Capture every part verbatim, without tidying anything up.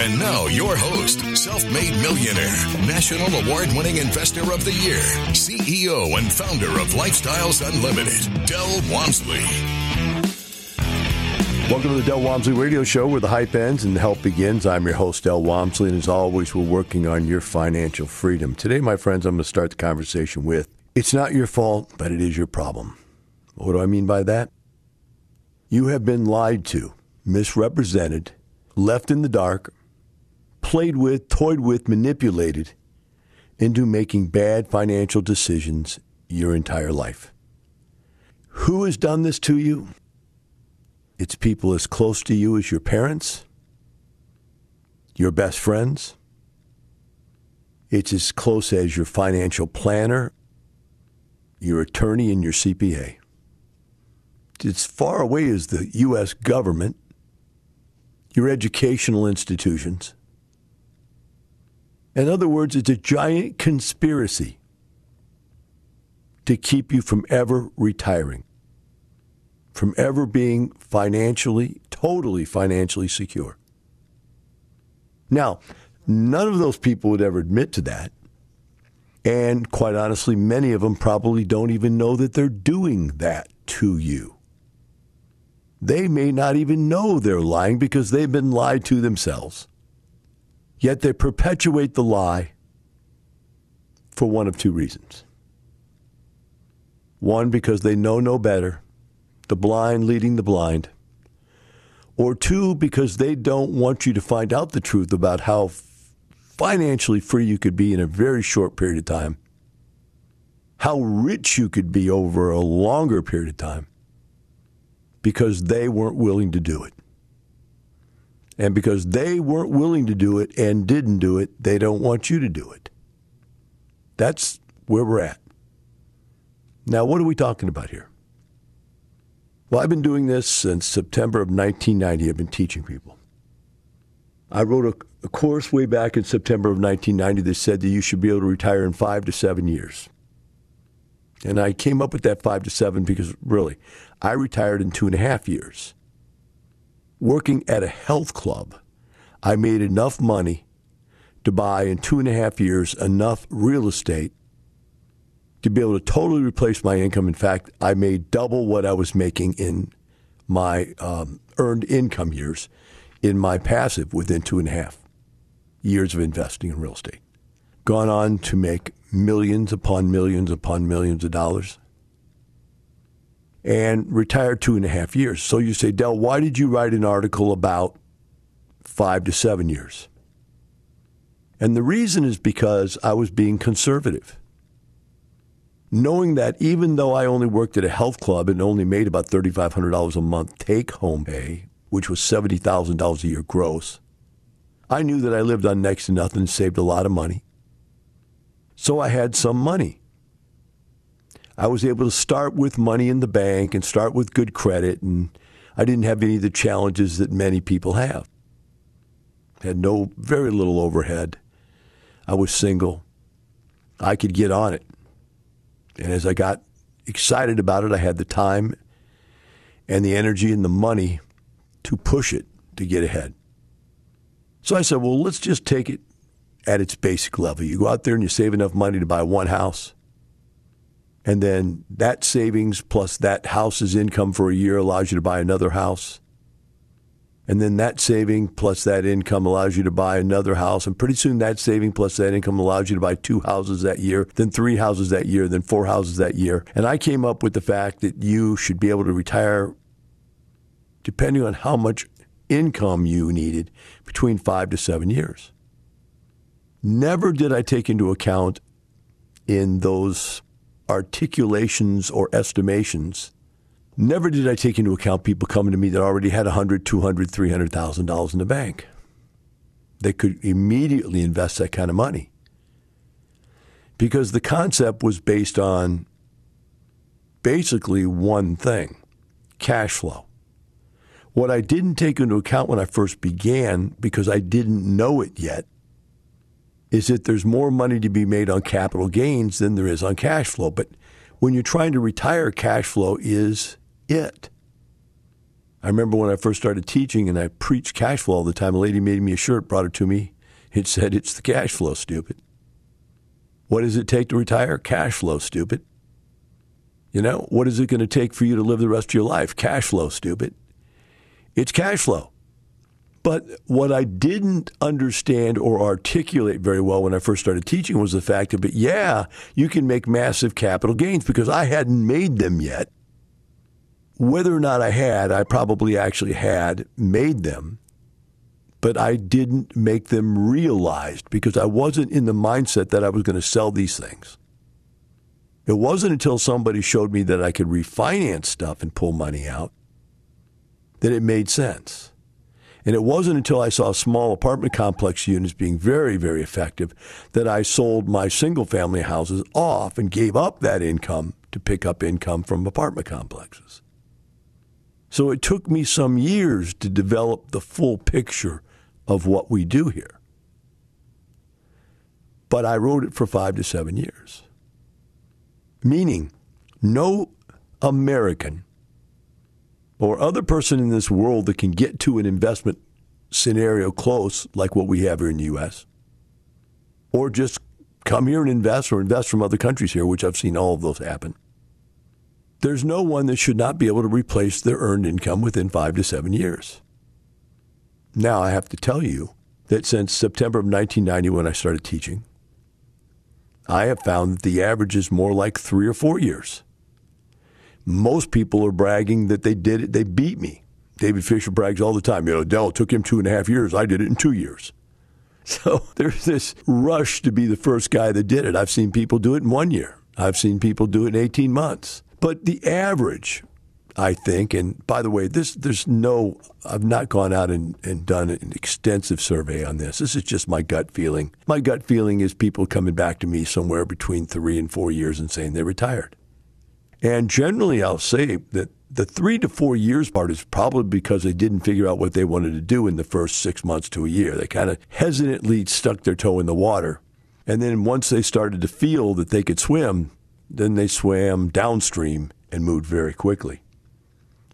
And now, your host, self-made millionaire, national award-winning investor of the year, C E O and founder of Lifestyles Unlimited, Del Walmsley. Welcome to the Del Walmsley Radio Show, where the hype ends and the help begins. I'm your host, Del Walmsley, and as always, we're working on your financial freedom. Today, my friends, I'm going to start the conversation with, it's not your fault, but it is your problem. What do I mean by that? You have been lied to, misrepresented, left in the dark, played with, toyed with, manipulated into making bad financial decisions your entire life. Who has done this to you? It's people as close to you as your parents, your best friends. It's as close as your financial planner, your attorney, and your C P A. It's as far away as the U S government, your educational institutions. In other words, it's a giant conspiracy to keep you from ever retiring, from ever being financially, totally financially secure. Now, none of those people would ever admit to that. And quite honestly, many of them probably don't even know that they're doing that to you. They may not even know they're lying because they've been lied to themselves. Yet they perpetuate the lie for one of two reasons. One, because they know no better, the blind leading the blind, or two, because they don't want you to find out the truth about how financially free you could be in a very short period of time, how rich you could be over a longer period of time, because they weren't willing to do it. And because they weren't willing to do it and didn't do it, they don't want you to do it. That's where we're at. Now, what are we talking about here? Well, I've been doing this since September of nineteen ninety. I've been teaching people. I wrote a, a course way back in September of nineteen ninety that said that you should be able to retire in five to seven years. And I came up with that five to seven because, really, I retired in two and a half years. Working at a health club, I made enough money to buy in two and a half years enough real estate to be able to totally replace my income. In fact, I made double what I was making in my um, earned income years in my passive within two and a half years of investing in real estate. Gone on to make millions upon millions upon millions of dollars and retired two and a half years. So you say, Del, why did you write an article about five to seven years? And the reason is because I was being conservative. Knowing that even though I only worked at a health club and only made about thirty-five hundred dollars a month take-home pay, which was seventy thousand dollars a year gross, I knew that I lived on next to nothing and saved a lot of money. So I had some money. I was able to start with money in the bank and start with good credit, and I didn't have any of the challenges that many people have. I had no, very little overhead. I was single. I could get on it. And as I got excited about it, I had the time and the energy and the money to push it to get ahead. So I said, well, let's just take it at its basic level. You go out there and you save enough money to buy one house. And then that savings plus that house's income for a year allows you to buy another house. And then that saving plus that income allows you to buy another house. And pretty soon that saving plus that income allows you to buy two houses that year, then three houses that year, then four houses that year. And I came up with the fact that you should be able to retire, depending on how much income you needed, between five to seven years. Never did I take into account in those articulations or estimations Never did I take into account people coming to me that already had one hundred thousand dollars, two hundred thousand dollars, three hundred thousand dollars in the bank. They could immediately invest that kind of money because the concept was based on basically one thing, cash flow. What I didn't take into account when I first began, because I didn't know it yet, is that there's more money to be made on capital gains than there is on cash flow. But when you're trying to retire, cash flow is it. I remember when I first started teaching and I preached cash flow all the time, a lady made me a shirt, brought it to me. It said, "It's the cash flow, stupid." What does it take to retire? Cash flow, stupid. You know, what is it going to take for you to live the rest of your life? Cash flow, stupid. It's cash flow. But what I didn't understand or articulate very well when I first started teaching was the fact that, but yeah, you can make massive capital gains, because I hadn't made them yet. Whether or not I had, I probably actually had made them, but I didn't make them realized because I wasn't in the mindset that I was going to sell these things. It wasn't until somebody showed me that I could refinance stuff and pull money out that it made sense. And it wasn't until I saw small apartment complex units being very, very effective that I sold my single-family houses off and gave up that income to pick up income from apartment complexes. So it took me some years to develop the full picture of what we do here. But I wrote it for five to seven years. Meaning, no American or other person in this world that can get to an investment scenario close, like what we have here in the U S, or just come here and invest or invest from other countries here, which I've seen all of those happen, there's no one that should not be able to replace their earned income within five to seven years. Now, I have to tell you that since September of nineteen ninety, when I started teaching, I have found that the average is more like three or four years. Most people are bragging that they did it. They beat me. David Fisher brags all the time. You know, Dell, took him two and a half years. I did it in two years. So there's this rush to be the first guy that did it. I've seen people do it in one year. I've seen people do it in eighteen months. But the average, I think, and by the way, this there's no, I've not gone out and, and done an extensive survey on this. This is just my gut feeling. My gut feeling is people coming back to me somewhere between three and four years and saying they retired. And generally, I'll say that the three to four years part is probably because they didn't figure out what they wanted to do in the first six months to a year. They kind of hesitantly stuck their toe in the water. And then once they started to feel that they could swim, then they swam downstream and moved very quickly.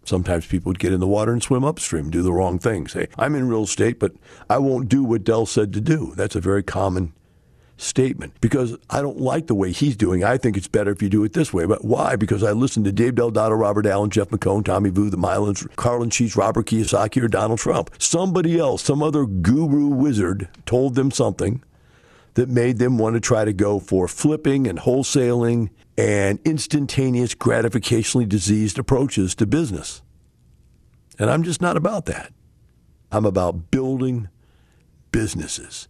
Sometimes people would get in the water and swim upstream, do the wrong thing. Say, I'm in real estate, but I won't do what Dell said to do. That's a very common statement, because I don't like the way he's doing. I think it's better if you do it this way. But why? Because I listened to Dave Del Dotto, Robert Allen, Jeff McCone, Tommy Vu, the Milans, Carlin Sheets, Robert Kiyosaki, or Donald Trump. Somebody else, some other guru wizard, told them something that made them want to try to go for flipping and wholesaling and instantaneous gratificationally diseased approaches to business. And I'm just not about that. I'm about building businesses,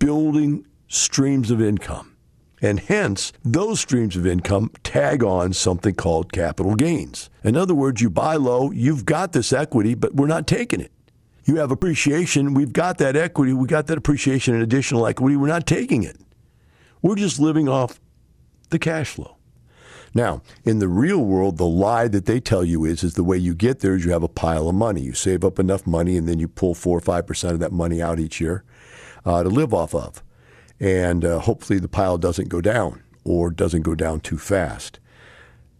building streams of income. And hence, those streams of income tag on something called capital gains. In other words, you buy low, you've got this equity, but we're not taking it. You have appreciation, we've got that equity, we got that appreciation and additional equity, we're not taking it. We're just living off the cash flow. Now, in the real world, the lie that they tell you is, is the way you get there is you have a pile of money. You save up enough money and then you pull four or five percent of that money out each year uh, to live off of. And uh, hopefully the pile doesn't go down or doesn't go down too fast.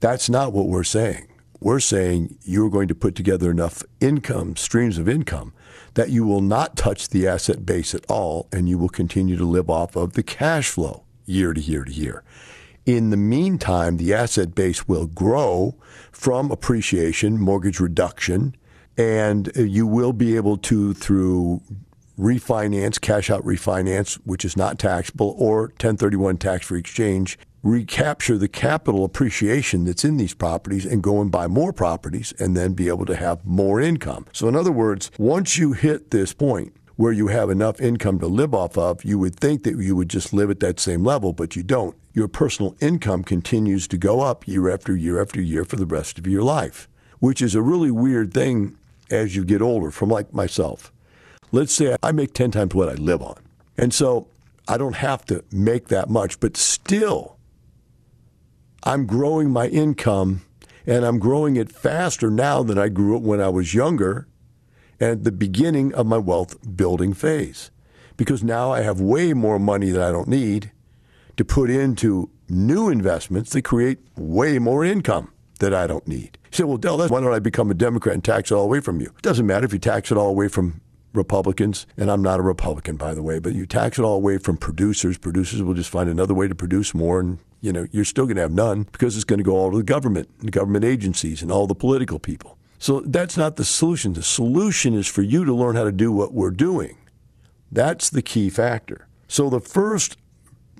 That's not what we're saying. We're saying you're going to put together enough income, streams of income, that you will not touch the asset base at all, and you will continue to live off of the cash flow year to year to year. In the meantime, the asset base will grow from appreciation, mortgage reduction, and you will be able to, through refinance, cash out refinance, which is not taxable, or ten thirty-one tax-free exchange, recapture the capital appreciation that's in these properties and go and buy more properties and then be able to have more income. So in other words, once you hit this point where you have enough income to live off of, you would think that you would just live at that same level, but you don't. Your personal income continues to go up year after year after year for the rest of your life, which is a really weird thing as you get older, from like myself. Let's say I make ten times what I live on. And so I don't have to make that much, but still I'm growing my income, and I'm growing it faster now than I grew it when I was younger, at the beginning of my wealth building phase. Because now I have way more money that I don't need to put into new investments that create way more income that I don't need. You say, well, Del, that's why don't I become a Democrat and tax it all away from you? It doesn't matter if you tax it all away from Republicans, and I'm not a Republican, by the way, but you tax it all away from producers. Producers will just find another way to produce more, and you know, you're still going to have none because it's going to go all to the government, the government agencies, and all the political people. So that's not the solution. The solution is for you to learn how to do what we're doing. That's the key factor. So the first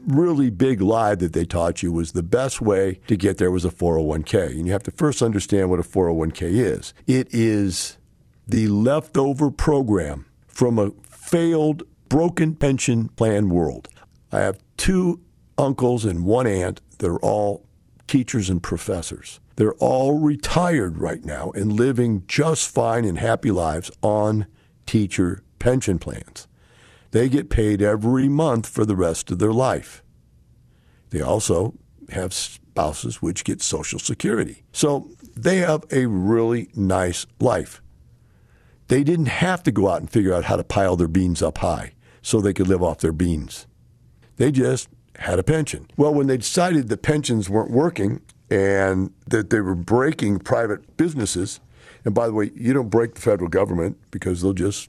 really big lie that they taught you was the best way to get there was a four oh one k. And you have to first understand what a four oh one k is. It is the leftover program from a failed, broken pension plan world. I have two uncles and one aunt that are all teachers and professors. They're all retired right now and living just fine and happy lives on teacher pension plans. They get paid every month for the rest of their life. They also have spouses which get Social Security. So they have a really nice life. They didn't have to go out and figure out how to pile their beans up high so they could live off their beans. They just had a pension. Well, when they decided the pensions weren't working and that they were breaking private businesses. And by the way, you don't break the federal government because they'll just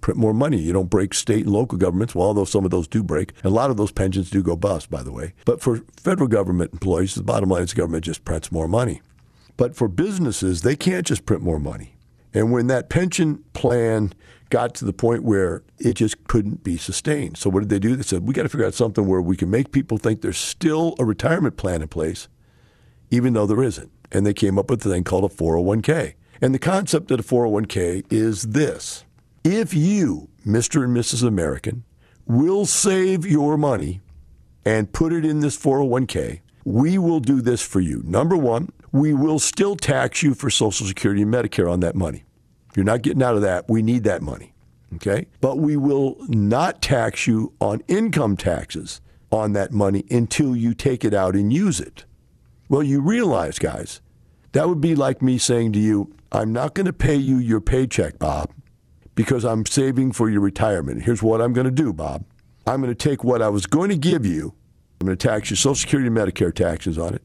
print more money. You don't break state and local governments, well, although some of those do break. And a lot of those pensions do go bust, by the way. But for federal government employees, the bottom line is the government just prints more money. But for businesses, they can't just print more money. And when that pension plan got to the point where it just couldn't be sustained. So what did they do? They said, we got to figure out something where we can make people think there's still a retirement plan in place, even though there isn't. And they came up with a thing called a four oh one k. And the concept of the four oh one k is this. If you, Mister and Missus American, will save your money and put it in this four oh one k, we will do this for you. Number one, we will still tax you for Social Security and Medicare on that money. You're not getting out of that. We need that money, okay? But we will not tax you on income taxes on that money until you take it out and use it. Well, you realize, guys, that would be like me saying to you, I'm not going to pay you your paycheck, Bob, because I'm saving for your retirement. Here's what I'm going to do, Bob. I'm going to take what I was going to give you. I'm going to tax your Social Security and Medicare taxes on it.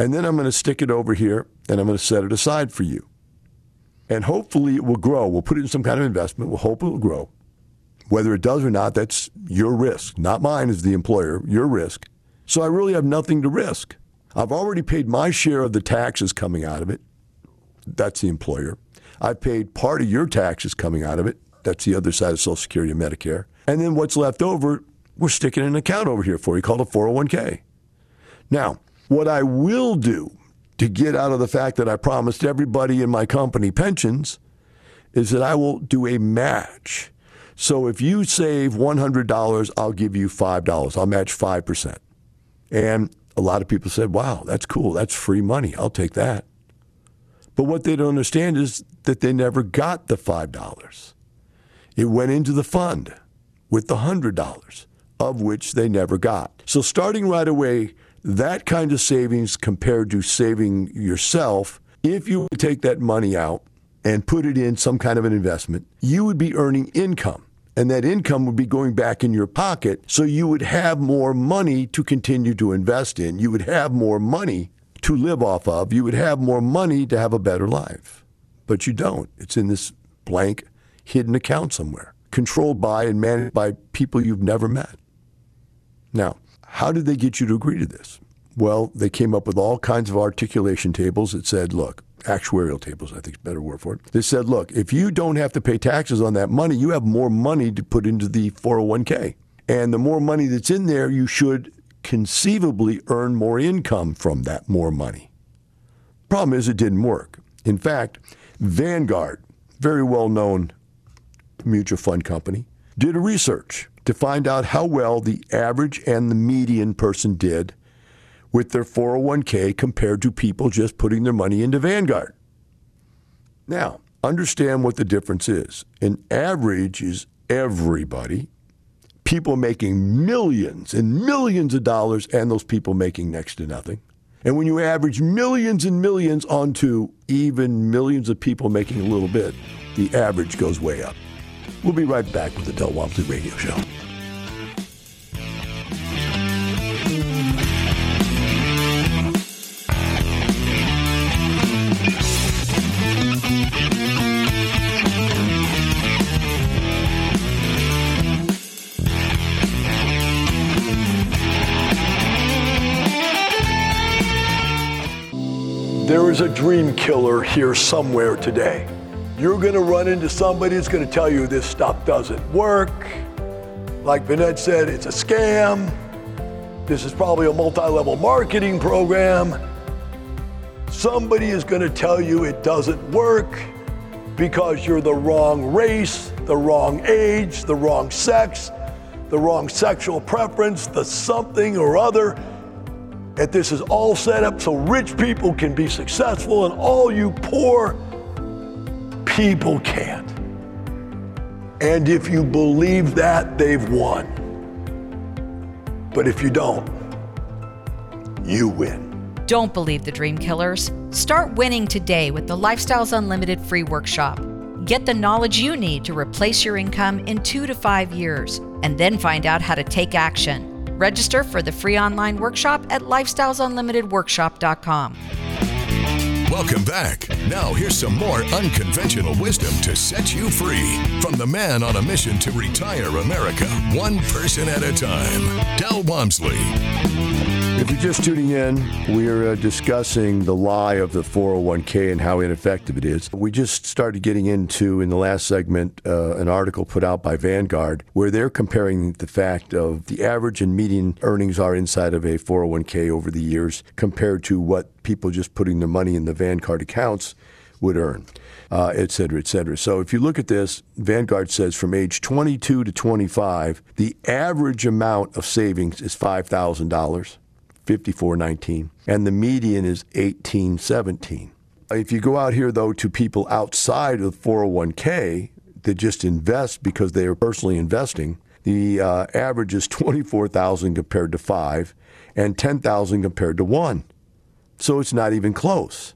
And then I'm going to stick it over here, and I'm going to set it aside for you. And hopefully it will grow. We'll put it in some kind of investment. We'll hope it will grow. Whether it does or not, that's your risk. Not mine as the employer, your risk. So I really have nothing to risk. I've already paid my share of the taxes coming out of it. That's the employer. I've paid part of your taxes coming out of it. That's the other side of Social Security and Medicare. And then what's left over, we're sticking an account over here for you called a four oh one k. Now, what I will do to get out of the fact that I promised everybody in my company pensions is that I will do a match. So if you save one hundred dollars, I'll give you five dollars. I'll match five percent. And a lot of people said, wow, that's cool. That's free money. I'll take that. But what they don't understand is that they never got the five dollars. It went into the fund with the one hundred dollars, of which they never got. So starting right away, that kind of savings compared to saving yourself, if you would take that money out and put it in some kind of an investment, you would be earning income. And that income would be going back in your pocket, so you would have more money to continue to invest in. You would have more money to live off of. You would have more money to have a better life. But you don't. It's in this blank, hidden account somewhere, controlled by and managed by people you've never met. Now, how did they get you to agree to this? Well, they came up with all kinds of articulation tables that said, look, actuarial tables, I think is a better word for it. They said, look, if you don't have to pay taxes on that money, you have more money to put into the four oh one k. And the more money that's in there, you should conceivably earn more income from that more money. Problem is, it didn't work. In fact, Vanguard, very well-known mutual fund company, did a research to find out how well the average and the median person did with their four oh one k compared to people just putting their money into Vanguard. Now, understand what the difference is. An average is everybody, people making millions and millions of dollars, and those people making next to nothing. And when you average millions and millions onto even millions of people making a little bit, the average goes way up. We'll be right back with the Del Walmsley Radio Show. There is a dream killer here somewhere today. You're going to run into somebody that's going to tell you this stuff doesn't work. Like Vinette said, it's a scam. This is probably a multi-level marketing program. Somebody is going to tell you it doesn't work because you're the wrong race, the wrong age, the wrong sex, the wrong sexual preference, the something or other. That this is all set up so rich people can be successful and all you poor people can't. And if you believe that, they've won. But if you don't, you win. Don't believe the dream killers. Start winning today with the Lifestyles Unlimited free workshop. Get the knowledge you need to replace your income in two to five years, and then find out how to take action. Register for the free online workshop at lifestyles unlimited workshop dot com. Welcome back. Now here's some more unconventional wisdom to set you free from the man on a mission to retire America, one person at a time, Del Walmsley. If you're just tuning in, we're uh, discussing the lie of the four oh one k and how ineffective it is. We just started getting into, in the last segment, uh, an article put out by Vanguard where they're comparing the fact of the average and median earnings are inside of a four oh one k over the years compared to what people just putting their money in the Vanguard accounts would earn, uh, et cetera, et cetera. So if you look at this, Vanguard says from age twenty-two to twenty-five, the average amount of savings is five thousand dollars. fifty-four nineteen, and the median is eighteen seventeen. If you go out here, though, to people outside of the four oh one k that just invest because they are personally investing, the uh, average is twenty-four thousand compared to five and ten thousand compared to one. So it's not even close.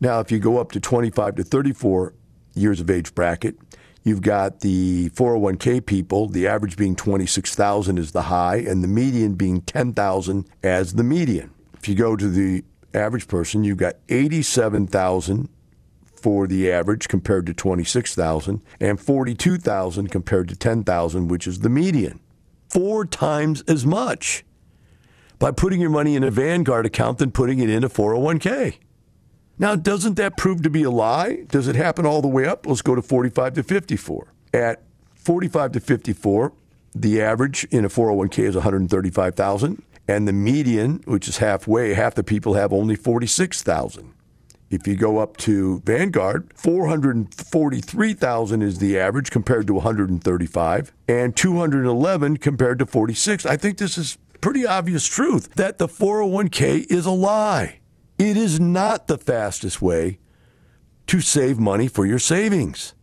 Now, if you go up to twenty-five to thirty-four years of age bracket, you've got the four oh one k people, the average being twenty-six thousand is the high, and the median being ten thousand as the median. If you go to the average person, you've got eighty-seven thousand for the average compared to twenty-six thousand, and forty-two thousand compared to ten thousand, which is the median. Four times as much by putting your money in a Vanguard account than putting it in a four oh one k. Now, doesn't that prove to be a lie? Does it happen all the way up? Let's go to forty-five to fifty-four. At forty-five to fifty-four, the average in a four oh one k is one hundred thirty-five thousand dollars, and the median, which is halfway, half the people have only forty-six thousand dollars. If you go up to Vanguard, four hundred forty-three thousand dollars is the average compared to one hundred thirty-five thousand dollars, and two hundred eleven thousand dollars compared to forty-six thousand dollars. I think this is pretty obvious truth that the four oh one k is a lie. It is not the fastest way to save money for your savings.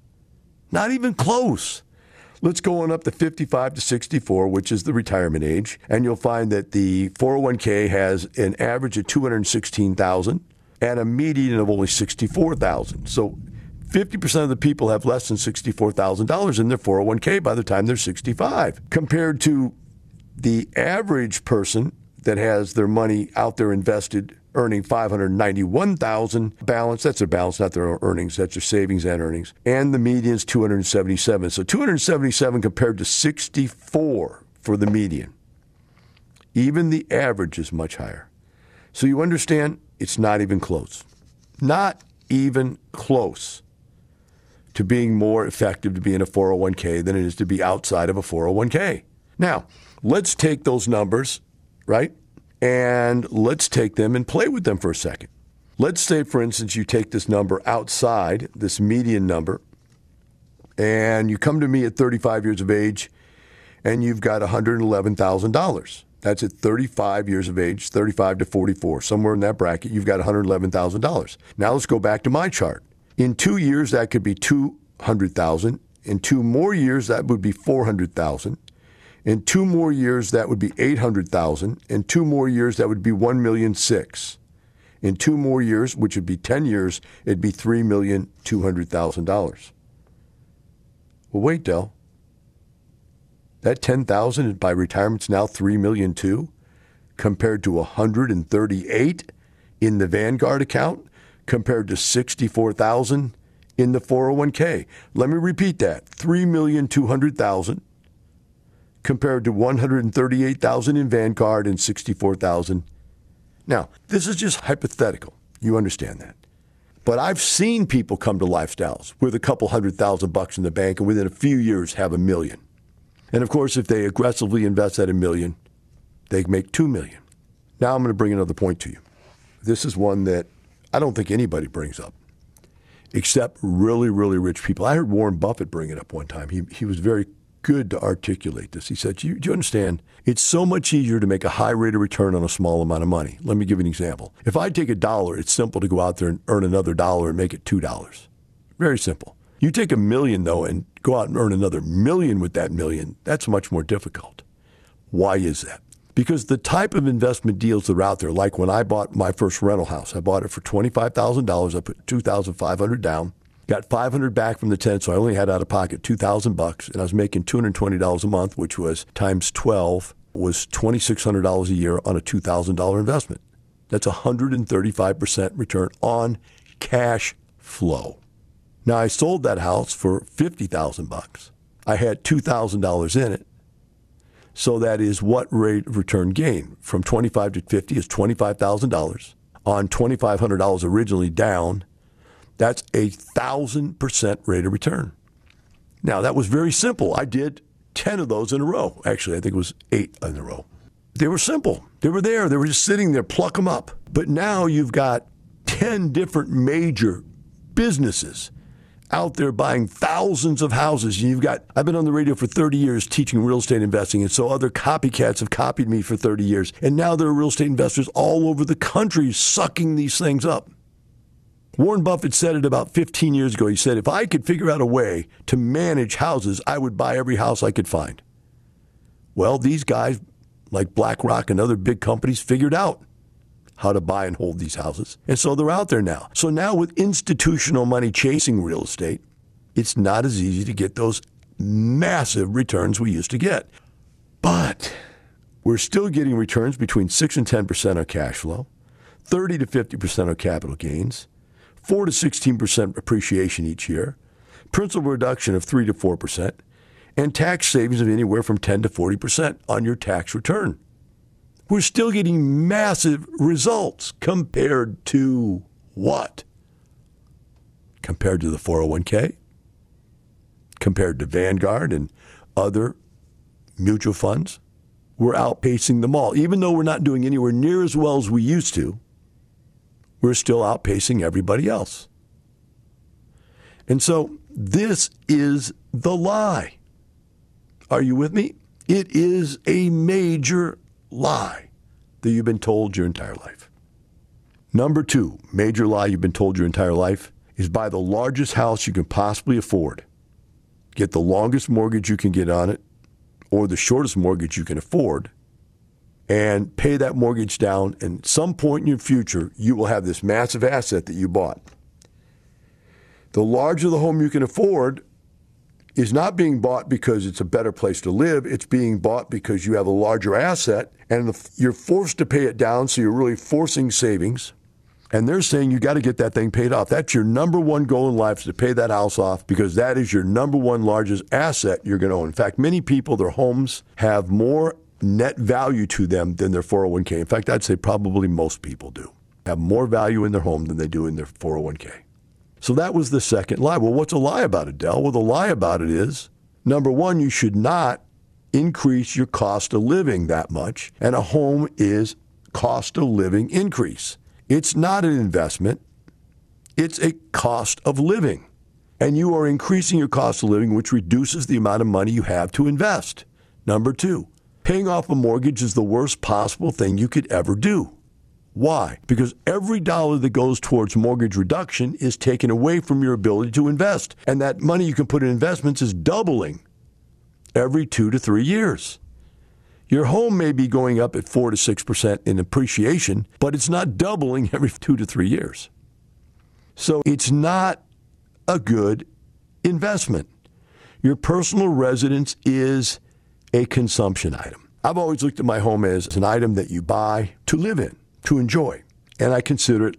Not even close. Let's go on up to fifty-five to sixty-four, which is the retirement age, and you'll find that the four oh one k has an average of two hundred sixteen thousand dollars and a median of only sixty-four thousand dollars. So fifty percent of the people have less than sixty-four thousand dollars in their four oh one k by the time they're sixty-five, compared to the average person that has their money out there invested earning five hundred ninety-one thousand dollars balance. That's their balance, not their earnings. That's their savings and earnings. And the median is two hundred seventy-seven thousand dollars. So two hundred seventy-seven thousand dollars compared to sixty-four thousand dollars for the median. Even the average is much higher. So you understand it's not even close. Not even close to being more effective to be in a four oh one k than it is to be outside of a four oh one k. Now, let's take those numbers, right? And let's take them and play with them for a second. Let's say, for instance, you take this number outside, this median number, and you come to me at thirty-five years of age, and you've got one hundred eleven thousand dollars. That's at thirty-five years of age, thirty-five to forty-four, somewhere in that bracket, you've got one hundred eleven thousand dollars. Now let's go back to my chart. In two years, that could be two hundred thousand dollars. In two more years, that would be four hundred thousand dollars. In two more years, that would be eight hundred thousand dollars. In two more years, that would be one million six hundred thousand dollars. In two more years, which would be ten years, it'd be three million two hundred thousand dollars. Well, wait, Del. That ten thousand dollars by retirement's now three million two hundred thousand dollars compared to one hundred thirty-eight thousand dollars in the Vanguard account compared to sixty-four thousand dollars in the four oh one k. Let me repeat that. three million two hundred thousand dollars compared to one hundred thirty-eight thousand dollars in Vanguard and sixty-four thousand dollars. Now, this is just hypothetical. You understand that. But I've seen people come to Lifestyles with a couple hundred thousand bucks in the bank and within a few years have a million. And, of course, if they aggressively invest at a million, they make two million. Now I'm going to bring another point to you. This is one that I don't think anybody brings up except really, really rich people. I heard Warren Buffett bring it up one time. He, he was very good to articulate this. He said, do you, do you understand? It's so much easier to make a high rate of return on a small amount of money. Let me give you an example. If I take a dollar, it's simple to go out there and earn another dollar and make it two dollars. Very simple. You take a million, though, and go out and earn another million with that million, that's much more difficult. Why is that? Because the type of investment deals that are out there, like when I bought my first rental house, I bought it for twenty-five thousand dollars. I put two thousand five hundred dollars down. Got five hundred dollars back from the tenant, so I only had out of pocket two thousand bucks, and I was making two hundred twenty dollars a month, which was times twelve, was two thousand six hundred dollars a year on a two thousand dollars investment. That's one hundred thirty-five percent return on cash flow. Now, I sold that house for fifty thousand bucks. I had two thousand dollars in it. So that is what rate of return gain? From twenty-five to fifty is twenty-five thousand dollars on two thousand five hundred dollars originally down. That's a one thousand percent rate of return. Now, that was very simple. I did ten of those in a row. Actually, I think it was eight in a row. They were simple. They were there. They were just sitting there. Pluck them up. But now you've got ten different major businesses out there buying thousands of houses. You've got, I've been on the radio for thirty years teaching real estate investing, and so other copycats have copied me for thirty years. And now there are real estate investors all over the country sucking these things up. Warren Buffett said it about fifteen years ago. He said, if I could figure out a way to manage houses, I would buy every house I could find. Well, these guys like BlackRock and other big companies figured out how to buy and hold these houses. And so they're out there now. So now with institutional money chasing real estate, it's not as easy to get those massive returns we used to get. But we're still getting returns between six and ten percent on cash flow, thirty to fifty percent on capital gains, four to sixteen percent appreciation each year, principal reduction of three to four percent, and tax savings of anywhere from ten to forty percent on your tax return. We're still getting massive results compared to what? Compared to the four oh one k? Compared to Vanguard and other mutual funds? We're outpacing them all. Even though we're not doing anywhere near as well as we used to, we're still outpacing everybody else. And so this is the lie. Are you with me? It is a major lie that you've been told your entire life. Number two, major lie you've been told your entire life is buy the largest house you can possibly afford. Get the longest mortgage you can get on it or the shortest mortgage you can afford, and pay that mortgage down, and at some point in your future, you will have this massive asset that you bought. The larger the home you can afford is not being bought because it's a better place to live. It's being bought because you have a larger asset, and you're forced to pay it down, so you're really forcing savings. And they're saying you got to get that thing paid off. That's your number one goal in life, is to pay that house off, because that is your number one largest asset you're going to own. In fact, many people, their homes have more net value to them than their four oh one k. In fact, I'd say probably most people do have more value in their home than they do in their four oh one k. So that was the second lie. Well, what's a lie about it, Del? Well, the lie about it is, number one, you should not increase your cost of living that much, and a home is cost of living increase. It's not an investment. It's a cost of living, and you are increasing your cost of living, which reduces the amount of money you have to invest. Number two, paying off a mortgage is the worst possible thing you could ever do. Why? Because every dollar that goes towards mortgage reduction is taken away from your ability to invest. And that money you can put in investments is doubling every two to three years. Your home may be going up at four to six percent in appreciation, but it's not doubling every two to three years. So it's not a good investment. Your personal residence is a consumption item. I've always looked at my home as an item that you buy to live in, to enjoy, and I consider it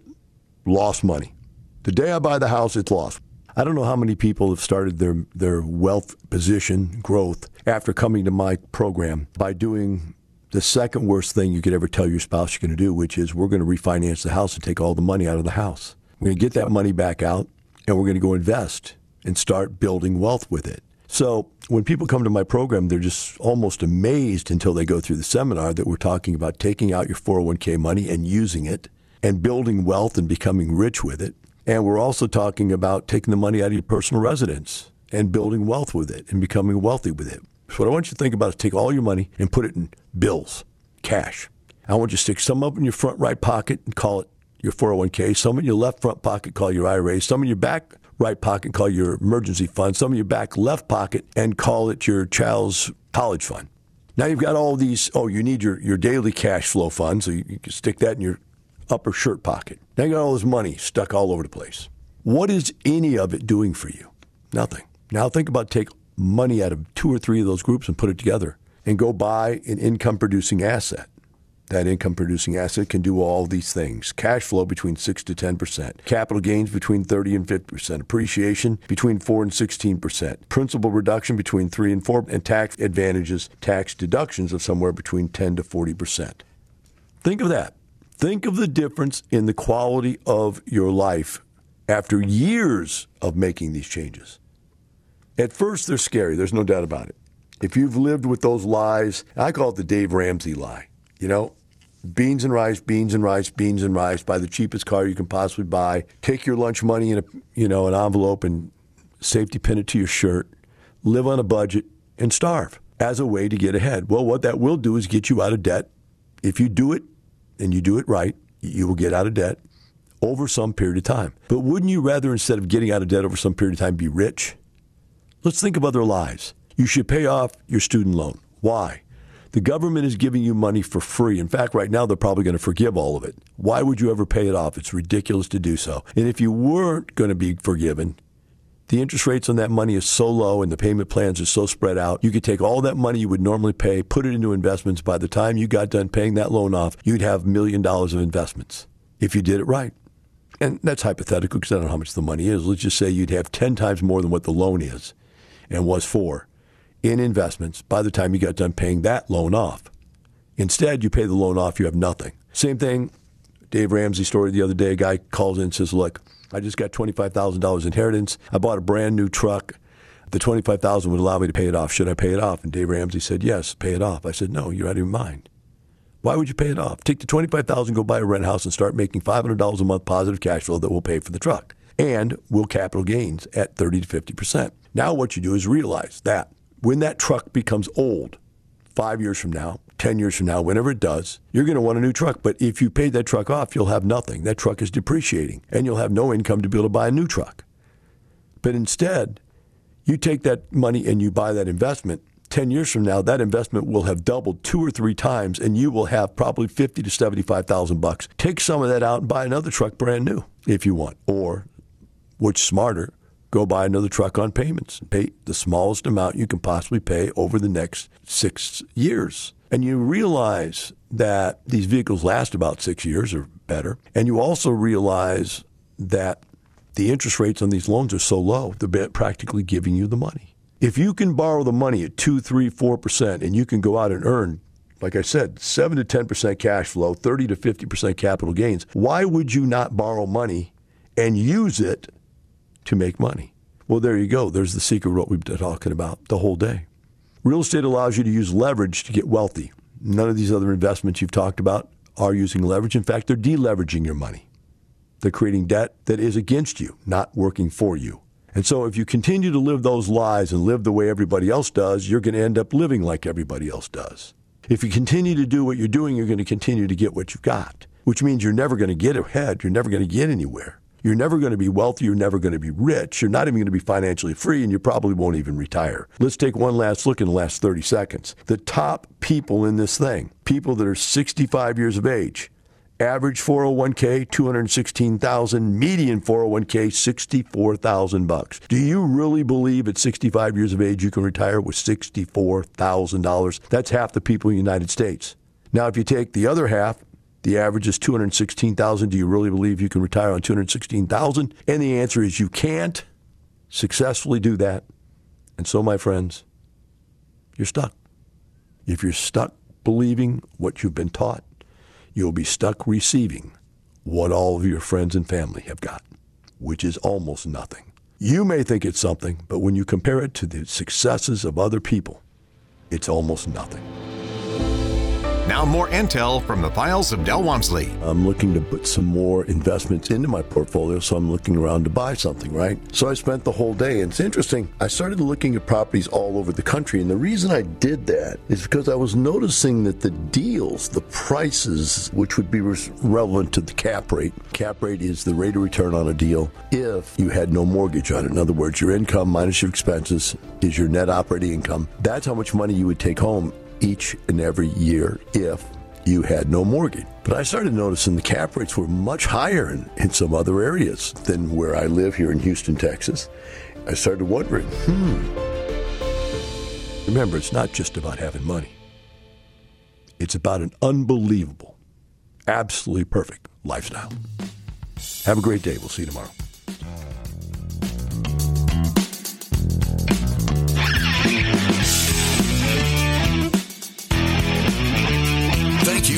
lost money. The day I buy the house, it's lost. I don't know how many people have started their, their wealth position growth after coming to my program by doing the second worst thing you could ever tell your spouse you're going to do, which is we're going to refinance the house and take all the money out of the house. We're going to get that money back out, and we're going to go invest and start building wealth with it. So when people come to my program, they're just almost amazed until they go through the seminar that we're talking about taking out your four oh one k money and using it and building wealth and becoming rich with it. And we're also talking about taking the money out of your personal residence and building wealth with it and becoming wealthy with it. So what I want you to think about is take all your money and put it in bills, cash. I want you to stick some up in your front right pocket and call it your four oh one k, some in your left front pocket, call your I R A, some in your back right pocket, call your emergency fund, some in your back left pocket, and call it your child's college fund. Now you've got all these, oh, you need your, your daily cash flow fund, so you, you can stick that in your upper shirt pocket. Now you got all this money stuck all over the place. What is any of it doing for you? Nothing. Now think about take money out of two or three of those groups and put it together and go buy an income-producing asset. That income-producing asset can do all these things. Cash flow between six to ten percent. Capital gains between thirty and fifty percent. Appreciation between four and sixteen percent. Principal reduction between three and four percent. And tax advantages, tax deductions of somewhere between ten to forty percent. Think of that. Think of the difference in the quality of your life after years of making these changes. At first, they're scary. There's no doubt about it. If you've lived with those lies, I call it the Dave Ramsey lie. You know, beans and rice, beans and rice, beans and rice. Buy the cheapest car you can possibly buy. Take your lunch money in a, you know, an envelope and safety pin it to your shirt. Live on a budget and starve as a way to get ahead. Well, what that will do is get you out of debt. If you do it, and you do it right, you will get out of debt over some period of time. But wouldn't you rather, instead of getting out of debt over some period of time, be rich? Let's think of other lies. You should pay off your student loan. Why? The government is giving you money for free. In fact, right now, they're probably going to forgive all of it. Why would you ever pay it off? It's ridiculous to do so. And if you weren't going to be forgiven, the interest rates on that money is so low and the payment plans are so spread out, you could take all that money you would normally pay, put it into investments. By the time you got done paying that loan off, you'd have a million dollars of investments if you did it right. And that's hypothetical because I don't know how much the money is. Let's just say you'd have ten times more than what the loan is and was for in investments by the time you got done paying that loan off. Instead, you pay the loan off, you have nothing. Same thing, Dave Ramsey story the other day, a guy calls in and says, look, I just got twenty-five thousand dollars inheritance. I bought a brand new truck. The twenty-five thousand dollars would allow me to pay it off. Should I pay it off? And Dave Ramsey said, yes, pay it off. I said, no, you're out of your mind. Why would you pay it off? Take the twenty-five thousand dollars, go buy a rent house, and start making five hundred dollars a month positive cash flow that will pay for the truck. And will capital gains at thirty to fifty percent. Now what you do is realize that when that truck becomes old, five years from now, ten years from now, whenever it does, you're going to want a new truck. But if you paid that truck off, you'll have nothing. That truck is depreciating, and you'll have no income to be able to buy a new truck. But instead, you take that money and you buy that investment. ten years from now, that investment will have doubled two or three times, and you will have probably fifty to seventy-five thousand bucks. Take some of that out and buy another truck brand new if you want. Or, which is smarter, go buy another truck on payments. Pay the smallest amount you can possibly pay over the next six years. And you realize that these vehicles last about six years or better. And you also realize that the interest rates on these loans are so low, they're practically giving you the money. If you can borrow the money at two, three, four percent, and you can go out and earn, like I said, seven to ten percent cash flow, thirty to fifty percent capital gains, why would you not borrow money and use it to make money? Well, there you go. There's the secret of what we've been talking about the whole day. Real estate allows you to use leverage to get wealthy. None of these other investments you've talked about are using leverage. In fact, they're deleveraging your money. They're creating debt that is against you, not working for you. And so if you continue to live those lies and live the way everybody else does, you're going to end up living like everybody else does. If you continue to do what you're doing, you're going to continue to get what you've got, which means you're never going to get ahead. You're never going to get anywhere. You're never going to be wealthy. You're never going to be rich. You're not even going to be financially free, and you probably won't even retire. Let's take one last look in the last thirty seconds. The top people in this thing, people that are sixty-five years of age, average four oh one k, two hundred sixteen thousand dollars. Median four oh one k, sixty-four thousand dollars. Do you really believe at sixty-five years of age you can retire with sixty-four thousand dollars? That's half the people in the United States. Now, if you take the other half, the average is two hundred sixteen thousand dollars. Do you really believe you can retire on two hundred sixteen thousand dollars? And the answer is you can't successfully do that. And so, my friends, you're stuck. If you're stuck believing what you've been taught, you'll be stuck receiving what all of your friends and family have got, which is almost nothing. You may think it's something, but when you compare it to the successes of other people, it's almost nothing. Now more intel from the files of Del Walmsley. I'm looking to put some more investments into my portfolio, so I'm looking around to buy something, right? So I spent the whole day, and it's interesting. I started looking at properties all over the country, and the reason I did that is because I was noticing that the deals, the prices, which would be relevant to the cap rate. Cap rate is the rate of return on a deal if you had no mortgage on it. In other words, your income minus your expenses is your net operating income. That's how much money you would take home each and every year if you had no mortgage. But I started noticing the cap rates were much higher in, in some other areas than where I live here in Houston, Texas. I started wondering, hmm. Remember, it's not just about having money. It's about an unbelievable, absolutely perfect lifestyle. Have a great day. We'll see you tomorrow.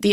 The